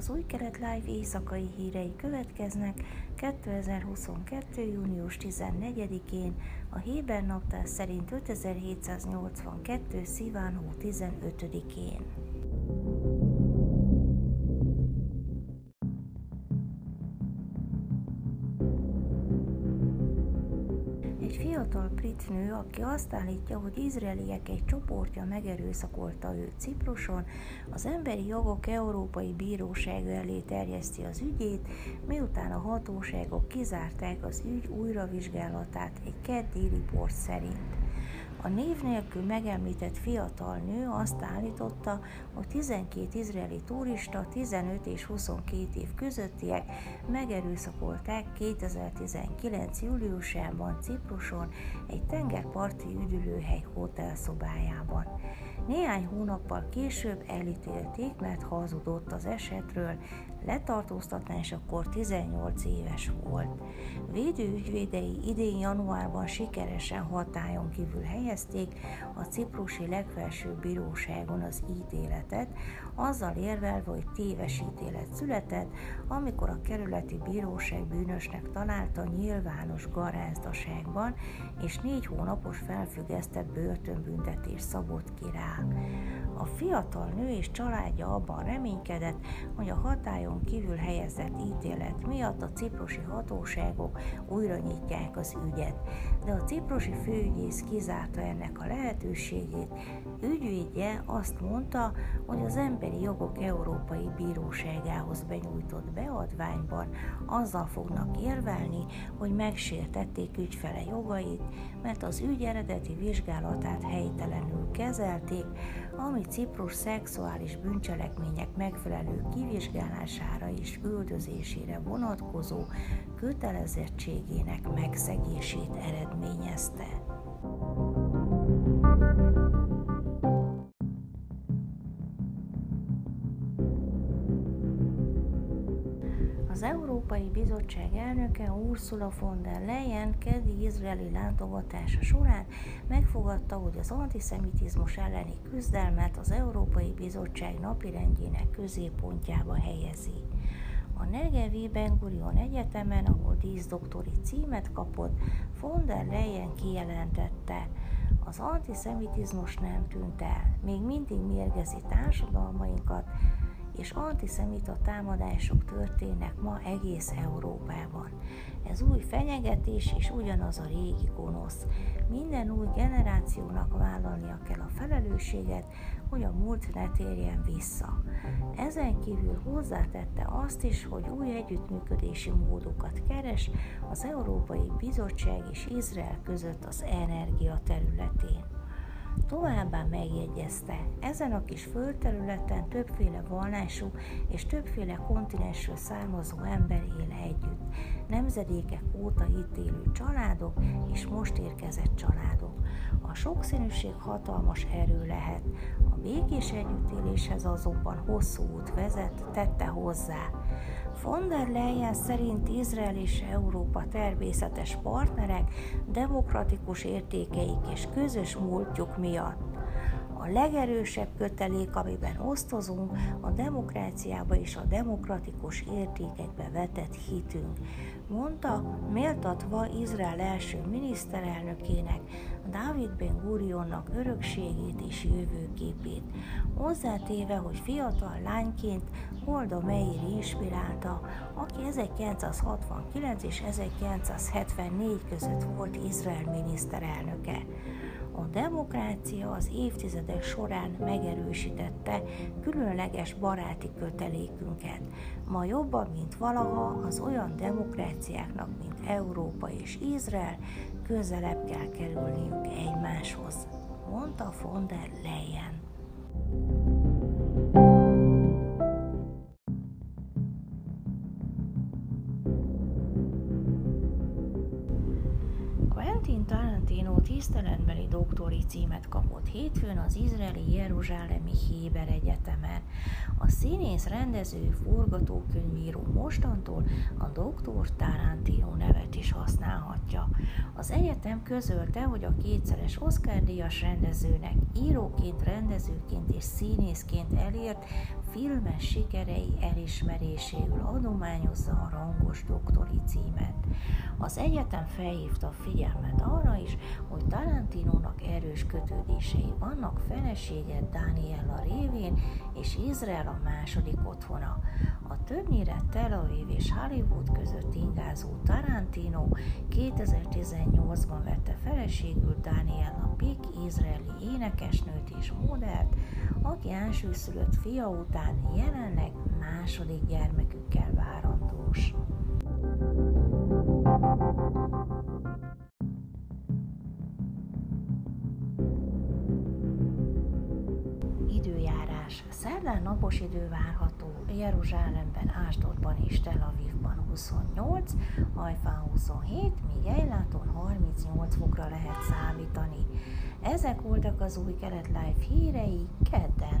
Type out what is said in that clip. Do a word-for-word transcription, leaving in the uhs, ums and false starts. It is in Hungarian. Az Új Kelet Live éjszakai hírei következnek kétezer-huszonkettő. június tizennegyedikén, a héber naptár szerint ötezer-hétszáznyolcvankettő. sziván hó tizenötödikén. Egy fiatal brit nő, aki azt állítja, hogy izraeliek egy csoportja megerőszakolta őt Cipruson, az Emberi Jogok Európai Bírósága elé terjeszti az ügyét, miután a hatóságok kizárták az ügy újravizsgálatát egy keddi riport szerint. A név nélkül megemlített fiatal nő azt állította, hogy tizenkét izraeli turista tizenöt és huszonkét év közöttiek megerőszakolták kétezer-tizenkilenc. júliusában Cipruson egy tengerparti üdülőhely hotelszobájában. Néhány hónappal később elítélték, mert hazudott az esetről, letartóztatásakor tizennyolc éves volt. Védőügyvédei idén januárban sikeresen hatályon kívül helyezték a ciprusi legfelsőbb bíróságon az ítéletet, azzal érvelve, hogy téves ítélet született, amikor a kerületi bíróság bűnösnek találta nyilvános garázdaságban, és négy hónapos felfüggesztett börtönbüntetés szabott ki rá. A fiatal nő és családja abban reménykedett, hogy a hatályon kívül helyezett ítélet miatt a ciprusi hatóságok újra nyitják az ügyet, de a ciprusi főügyész kizárta ennek a lehetőségét. Ügyvédje azt mondta, hogy az Emberi Jogok Európai Bíróságához benyújtott beadványban azzal fognak érvelni, hogy megsértették ügyfele jogait, mert az ügy eredeti vizsgálatát helytelenül kezelték, ami Ciprus szexuális bűncselekmények megfelelő kivizsgálására és üldözésére vonatkozó kötelezettségének megszegését eredményezte. Az Európai Bizottság elnöke Ursula von der Leyen keddi izraeli látogatása során megfogadta, hogy az antiszemitizmus elleni küzdelmet az Európai Bizottság napirendjének középpontjába helyezi. A Negevi Ben Gurion Egyetemen, ahol díszdoktori címet kapott, von der Leyen kijelentette: az antiszemitizmus nem tűnt el, még mindig mérgezi társadalmainkat, és antiszemita támadások történnek ma egész Európában. Ez új fenyegetés és ugyanaz a régi gonosz. Minden új generációnak vállalnia kell a felelősséget, hogy a múlt ne térjen vissza. Ezen kívül hozzátette azt is, hogy új együttműködési módokat keres az Európai Bizottság és Izrael között az energia területén. Továbbá megjegyezte, ezen a kis földterületen többféle vallású és többféle kontinensről származó ember él együtt, nemzedékek óta itt élő családok és most érkezett családok. A sokszínűség hatalmas erő lehet, a békés együttéléshez azonban hosszú út vezet, tette hozzá. Von der Leyen szerint Izrael és Európa természetes partnerek, demokratikus értékeik és közös múltjuk miatt. A legerősebb kötelék, amiben osztozunk, a demokráciába és a demokratikus értékekbe vetett hitünk, mondta, méltatva Izrael első miniszterelnökének, Dávid Ben Gurionnak örökségét és jövőképét, hozzátéve, hogy fiatal lányként Golda Meir inspirálta, aki ezerkilencszázhatvankilenc és ezerkilencszázhetvennégy között volt Izrael miniszterelnöke. A demokrácia az évtizedek során megerősítette különleges baráti kötelékünket. Ma jobban, mint valaha, az olyan demokráciáknak, mint Európa és Izrael, közelebb kell kerülniük egymáshoz, mondta von der Leyen. Tarantino tiszteletbeli doktori címet kapott hétfőn az Izraeli Jeruzsálemi Héber Egyetemen. A színész, rendező, forgatókönyvíró mostantól a doktor Tarantino nevet is használhatja. Az egyetem közölte, hogy a kétszeres Oscar-díjas rendezőnek íróként, rendezőként és színészként elért filmes sikerei elismeréséül adományozza a rangos doktori címet. Az egyetem felhívta a figyelmet arra is, hogy Tarantinónak erős kötődései vannak felesége Daniela Révén és Izrael a második otthona. A többnyire Tel Aviv és Hollywood között ingázó Tarantino kétezer-tizennyolcban vette feleségül Dániella Pick izraeli énekesnőt és modellt, aki elsőszülött fia után jelenleg második gyermekükkel várandós. Időjárás. Szerdán napos idő várható Jeruzsálemben, Ásdodban és Tel Avivban huszonnyolc, Hajfán huszonhét, míg Ejláton harmincnyolc fokra lehet számítani. Ezek voltak az Új Kelet Live hírei kedden.